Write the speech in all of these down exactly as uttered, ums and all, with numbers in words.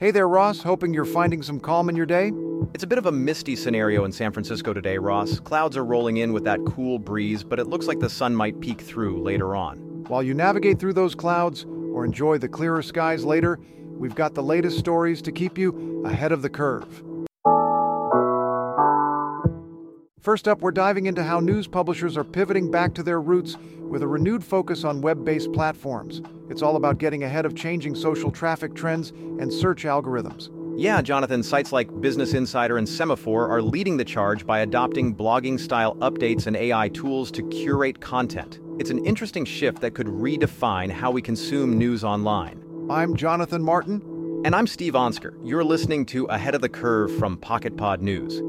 Hey there, Ross. Hoping you're finding some calm in your day? It's a bit of a misty scenario in San Francisco today, Ross. Clouds are rolling in with that cool breeze, but it looks like the sun might peek through later on. While you navigate through those clouds or enjoy the clearer skies later, we've got the latest stories to keep you ahead of the curve. First up, we're diving into how news publishers are pivoting back to their roots with a renewed focus on web-based platforms. It's all about getting ahead of changing social traffic trends and search algorithms. Yeah, Jonathan, sites like Business Insider and Semafor are leading the charge by adopting blogging-style updates and A I tools to curate content. It's an interesting shift that could redefine how we consume news online. I'm Jonathan Martin. And I'm Steve Onsker. You're listening to Ahead of the Curve from PocketPod News.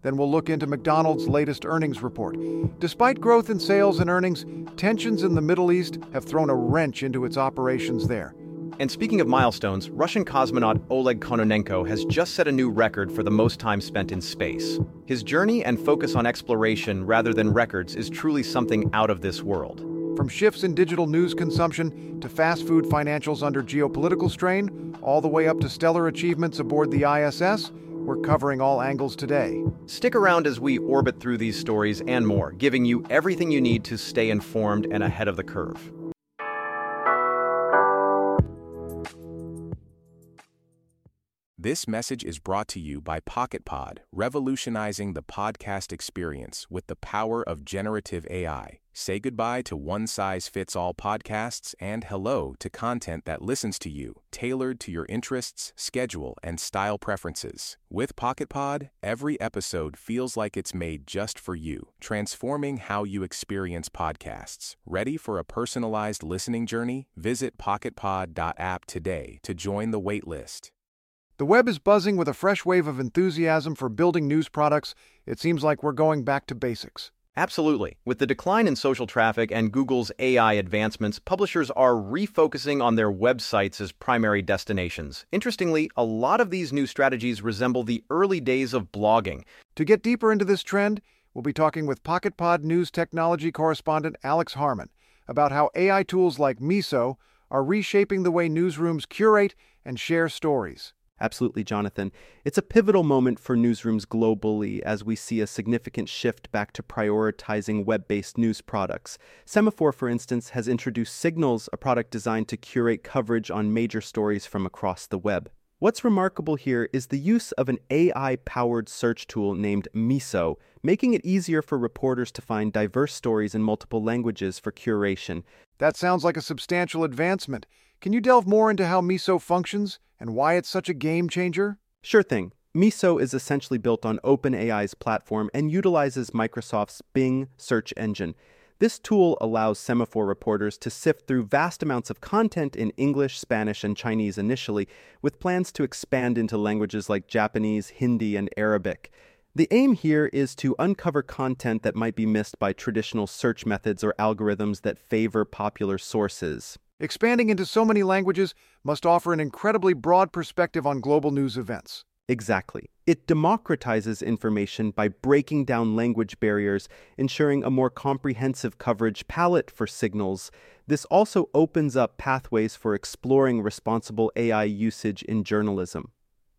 Then we'll look into McDonald's latest earnings report. Despite growth in sales and earnings, tensions in the Middle East have thrown a wrench into its operations there. And speaking of milestones, Russian cosmonaut Oleg Kononenko has just set a new record for the most time spent in space. His journey and focus on exploration rather than records is truly something out of this world. From shifts in digital news consumption to fast food financials under geopolitical strain, all the way up to stellar achievements aboard the I S S, we're covering all angles today. Stick around as we orbit through these stories and more, giving you everything you need to stay informed and ahead of the curve. This message is brought to you by PocketPod, revolutionizing the podcast experience with the power of generative A I. Say goodbye to one-size-fits-all podcasts and hello to content that listens to you, tailored to your interests, schedule, and style preferences. With PocketPod, every episode feels like it's made just for you, transforming how you experience podcasts. Ready for a personalized listening journey? Visit pocket pod dot app today to join the waitlist. The web is buzzing with a fresh wave of enthusiasm for building news products. It seems like we're going back to basics. Absolutely. With the decline in social traffic and Google's A I advancements, publishers are refocusing on their websites as primary destinations. Interestingly, a lot of these new strategies resemble the early days of blogging. To get deeper into this trend, we'll be talking with PocketPod News technology correspondent Alex Harmon about how A I tools like MISO are reshaping the way newsrooms curate and share stories. Absolutely, Jonathan. It's a pivotal moment for newsrooms globally as we see a significant shift back to prioritizing web-based news products. Semafor, for instance, has introduced Signals, a product designed to curate coverage on major stories from across the web. What's remarkable here is the use of an A I-powered search tool named MISO, making it easier for reporters to find diverse stories in multiple languages for curation. That sounds like a substantial advancement. Can you delve more into how MISO functions and why it's such a game changer? Sure thing. MISO is essentially built on OpenAI's platform and utilizes Microsoft's Bing search engine. This tool allows Semafor reporters to sift through vast amounts of content in English, Spanish, and Chinese initially, with plans to expand into languages like Japanese, Hindi, and Arabic. The aim here is to uncover content that might be missed by traditional search methods or algorithms that favor popular sources. Expanding into so many languages must offer an incredibly broad perspective on global news events. Exactly. It democratizes information by breaking down language barriers, ensuring a more comprehensive coverage palette for Signals. This also opens up pathways for exploring responsible A I usage in journalism,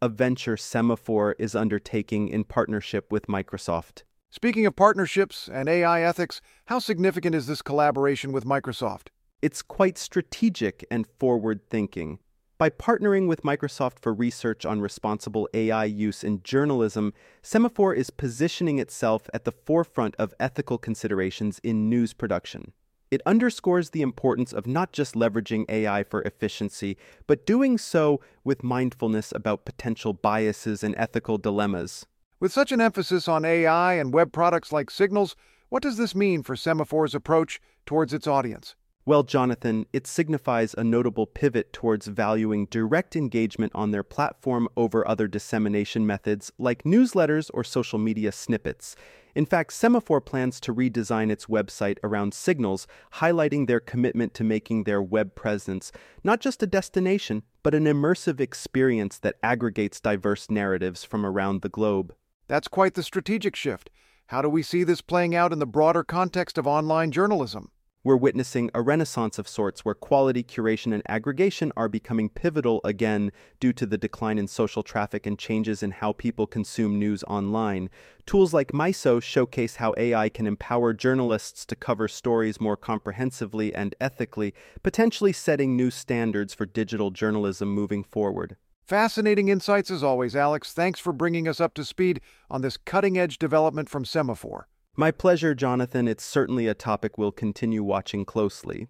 a venture Semafor is undertaking in partnership with Microsoft. Speaking of partnerships and A I ethics, how significant is this collaboration with Microsoft? It's quite strategic and forward-thinking. By partnering with Microsoft for research on responsible A I use in journalism, Semafor is positioning itself at the forefront of ethical considerations in news production. It underscores the importance of not just leveraging A I for efficiency, but doing so with mindfulness about potential biases and ethical dilemmas. With such an emphasis on A I and web products like Signals, what does this mean for Semafor's approach towards its audience? Well, Jonathan, it signifies a notable pivot towards valuing direct engagement on their platform over other dissemination methods like newsletters or social media snippets. In fact, Semafor plans to redesign its website around Signals, highlighting their commitment to making their web presence not just a destination, but an immersive experience that aggregates diverse narratives from around the globe. That's quite the strategic shift. How do we see this playing out in the broader context of online journalism? We're witnessing a renaissance of sorts where quality, curation, and aggregation are becoming pivotal again due to the decline in social traffic and changes in how people consume news online. Tools like MISO showcase how A I can empower journalists to cover stories more comprehensively and ethically, potentially setting new standards for digital journalism moving forward. Fascinating insights as always, Alex. Thanks for bringing us up to speed on this cutting-edge development from Semafor. My pleasure, Jonathan. It's certainly a topic we'll continue watching closely.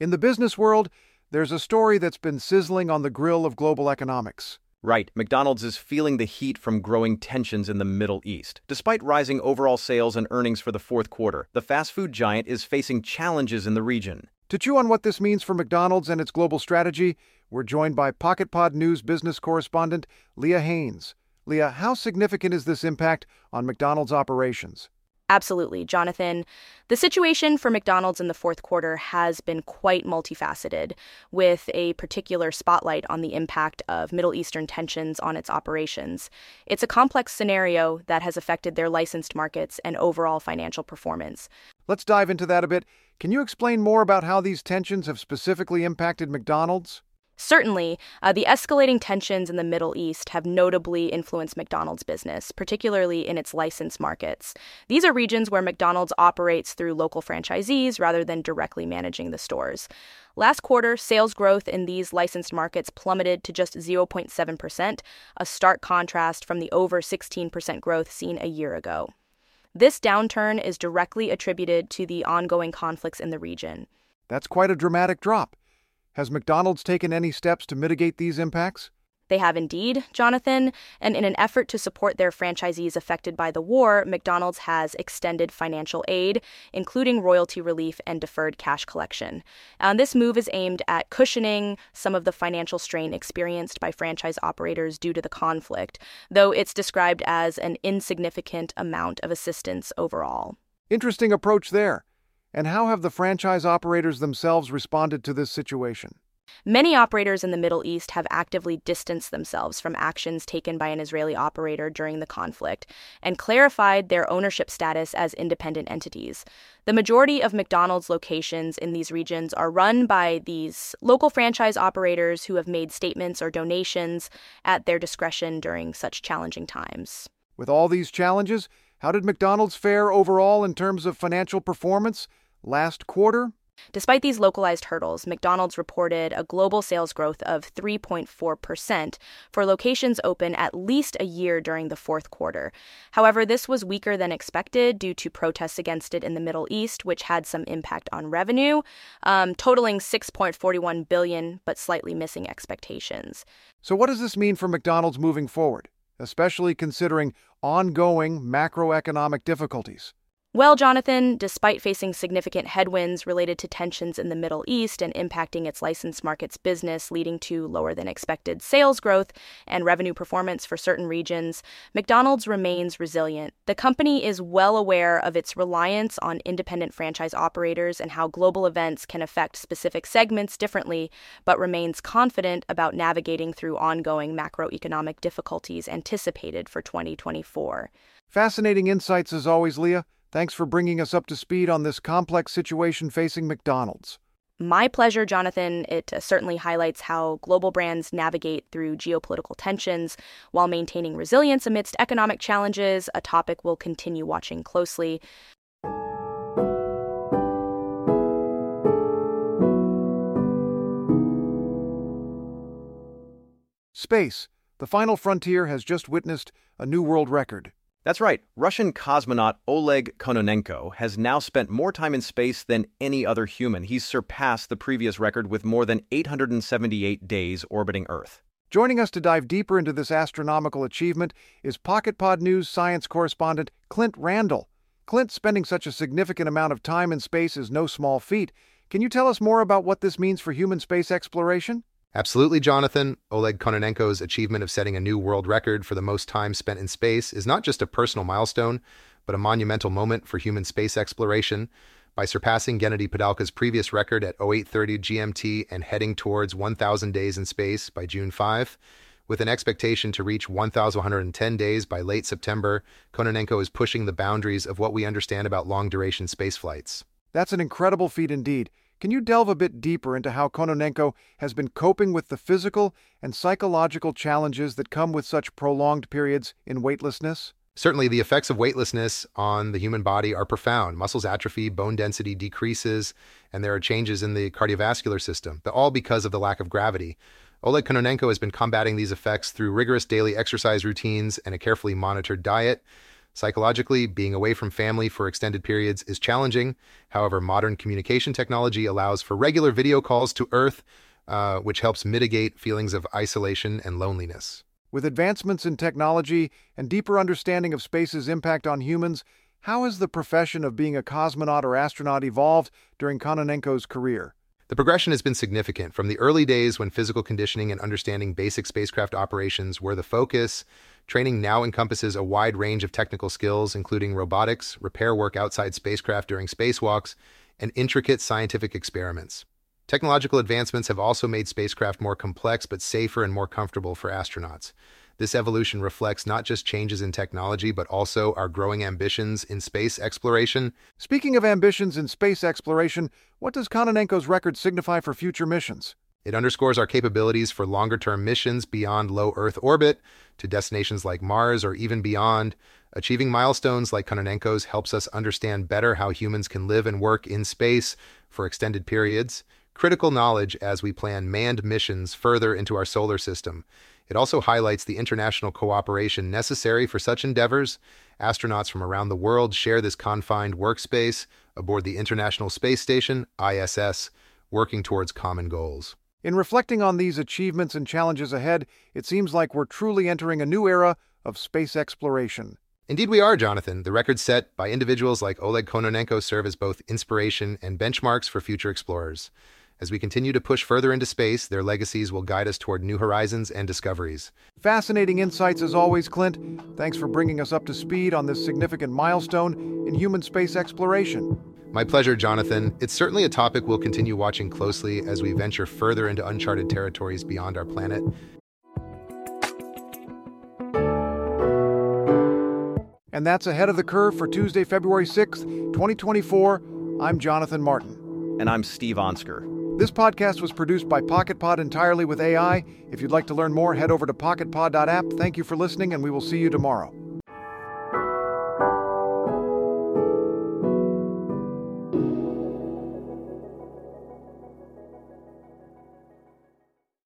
In the business world, there's a story that's been sizzling on the grill of global economics. Right. McDonald's is feeling the heat from growing tensions in the Middle East. Despite rising overall sales and earnings for the fourth quarter, the fast food giant is facing challenges in the region. To chew on what this means for McDonald's and its global strategy, we're joined by PocketPod News business correspondent Leah Haynes. Leah, how significant is this impact on McDonald's operations? Absolutely, Jonathan. The situation for McDonald's in the fourth quarter has been quite multifaceted, with a particular spotlight on the impact of Middle Eastern tensions on its operations. It's a complex scenario that has affected their licensed markets and overall financial performance. Let's dive into that a bit. Can you explain more about how these tensions have specifically impacted McDonald's? Certainly, uh, the escalating tensions in the Middle East have notably influenced McDonald's business, particularly in its licensed markets. These are regions where McDonald's operates through local franchisees rather than directly managing the stores. Last quarter, sales growth in these licensed markets plummeted to just zero point seven percent, a stark contrast from the over sixteen percent growth seen a year ago. This downturn is directly attributed to the ongoing conflicts in the region. That's quite a dramatic drop. Has McDonald's taken any steps to mitigate these impacts? They have indeed, Jonathan, and in an effort to support their franchisees affected by the war, McDonald's has extended financial aid, including royalty relief and deferred cash collection. And this move is aimed at cushioning some of the financial strain experienced by franchise operators due to the conflict, though it's described as an insignificant amount of assistance overall. Interesting approach there. And how have the franchise operators themselves responded to this situation? Many operators in the Middle East have actively distanced themselves from actions taken by an Israeli operator during the conflict and clarified their ownership status as independent entities. The majority of McDonald's locations in these regions are run by these local franchise operators who have made statements or donations at their discretion during such challenging times. With all these challenges, how did McDonald's fare overall in terms of financial performance last quarter? Despite these localized hurdles, McDonald's reported a global sales growth of three point four percent for locations open at least a year during the fourth quarter. However, this was weaker than expected due to protests against it in the Middle East, which had some impact on revenue, um, totaling six point four one billion dollars, but slightly missing expectations. So what does this mean for McDonald's moving forward, especially considering ongoing macroeconomic difficulties? Well, Jonathan, despite facing significant headwinds related to tensions in the Middle East and impacting its licensed markets business, leading to lower than expected sales growth and revenue performance for certain regions, McDonald's remains resilient. The company is well aware of its reliance on independent franchise operators and how global events can affect specific segments differently, but remains confident about navigating through ongoing macroeconomic difficulties anticipated for twenty twenty-four. Fascinating insights as always, Leah. Thanks for bringing us up to speed on this complex situation facing McDonald's. My pleasure, Jonathan. It uh, certainly highlights how global brands navigate through geopolitical tensions while maintaining resilience amidst economic challenges, a topic we'll continue watching closely. Space, the final frontier, has just witnessed a new world record. That's right. Russian cosmonaut Oleg Kononenko has now spent more time in space than any other human. He's surpassed the previous record with more than eight hundred seventy-eight days orbiting Earth. Joining us to dive deeper into this astronomical achievement is PocketPod News science correspondent Clint Randall. Clint, spending such a significant amount of time in space is no small feat. Can you tell us more about what this means for human space exploration? Absolutely, Jonathan. Oleg Kononenko's achievement of setting a new world record for the most time spent in space is not just a personal milestone, but a monumental moment for human space exploration. By surpassing Gennady Padalka's previous record at oh eight thirty G M T and heading towards one thousand days in space by June fifth, With an expectation to reach one thousand one hundred ten days by late September, Kononenko is pushing the boundaries of what we understand about long-duration space flights. That's an incredible feat indeed. Can you delve a bit deeper into how Kononenko has been coping with the physical and psychological challenges that come with such prolonged periods in weightlessness? Certainly, the effects of weightlessness on the human body are profound. Muscles atrophy, bone density decreases, and there are changes in the cardiovascular system, but all because of the lack of gravity. Oleg Kononenko has been combating these effects through rigorous daily exercise routines and a carefully monitored diet. Psychologically, being away from family for extended periods is challenging. However, modern communication technology allows for regular video calls to Earth, uh, which helps mitigate feelings of isolation and loneliness. With advancements in technology and deeper understanding of space's impact on humans, how has the profession of being a cosmonaut or astronaut evolved during Kononenko's career? The progression has been significant. From the early days when physical conditioning and understanding basic spacecraft operations were the focus, training now encompasses a wide range of technical skills, including robotics, repair work outside spacecraft during spacewalks, and intricate scientific experiments. Technological advancements have also made spacecraft more complex but safer and more comfortable for astronauts. This evolution reflects not just changes in technology, but also our growing ambitions in space exploration. Speaking of ambitions in space exploration, what does Kononenko's record signify for future missions? It underscores our capabilities for longer-term missions beyond low Earth orbit, to destinations like Mars or even beyond. Achieving milestones like Kononenko's helps us understand better how humans can live and work in space for extended periods. Critical knowledge as we plan manned missions further into our solar system. It also highlights the international cooperation necessary for such endeavors. Astronauts from around the world share this confined workspace aboard the International Space Station, I S S, working towards common goals. In reflecting on these achievements and challenges ahead, it seems like we're truly entering a new era of space exploration. Indeed we are, Jonathan. The records set by individuals like Oleg Kononenko serve as both inspiration and benchmarks for future explorers. As we continue to push further into space, their legacies will guide us toward new horizons and discoveries. Fascinating insights as always, Clint. Thanks for bringing us up to speed on this significant milestone in human space exploration. My pleasure, Jonathan. It's certainly a topic we'll continue watching closely as we venture further into uncharted territories beyond our planet. And that's Ahead of the Curve for Tuesday, February sixth, twenty twenty-four. I'm Jonathan Martin. And I'm Steve Onsker. This podcast was produced by PocketPod entirely with A I. If you'd like to learn more, head over to pocket pod dot app. Thank you for listening, and we will see you tomorrow.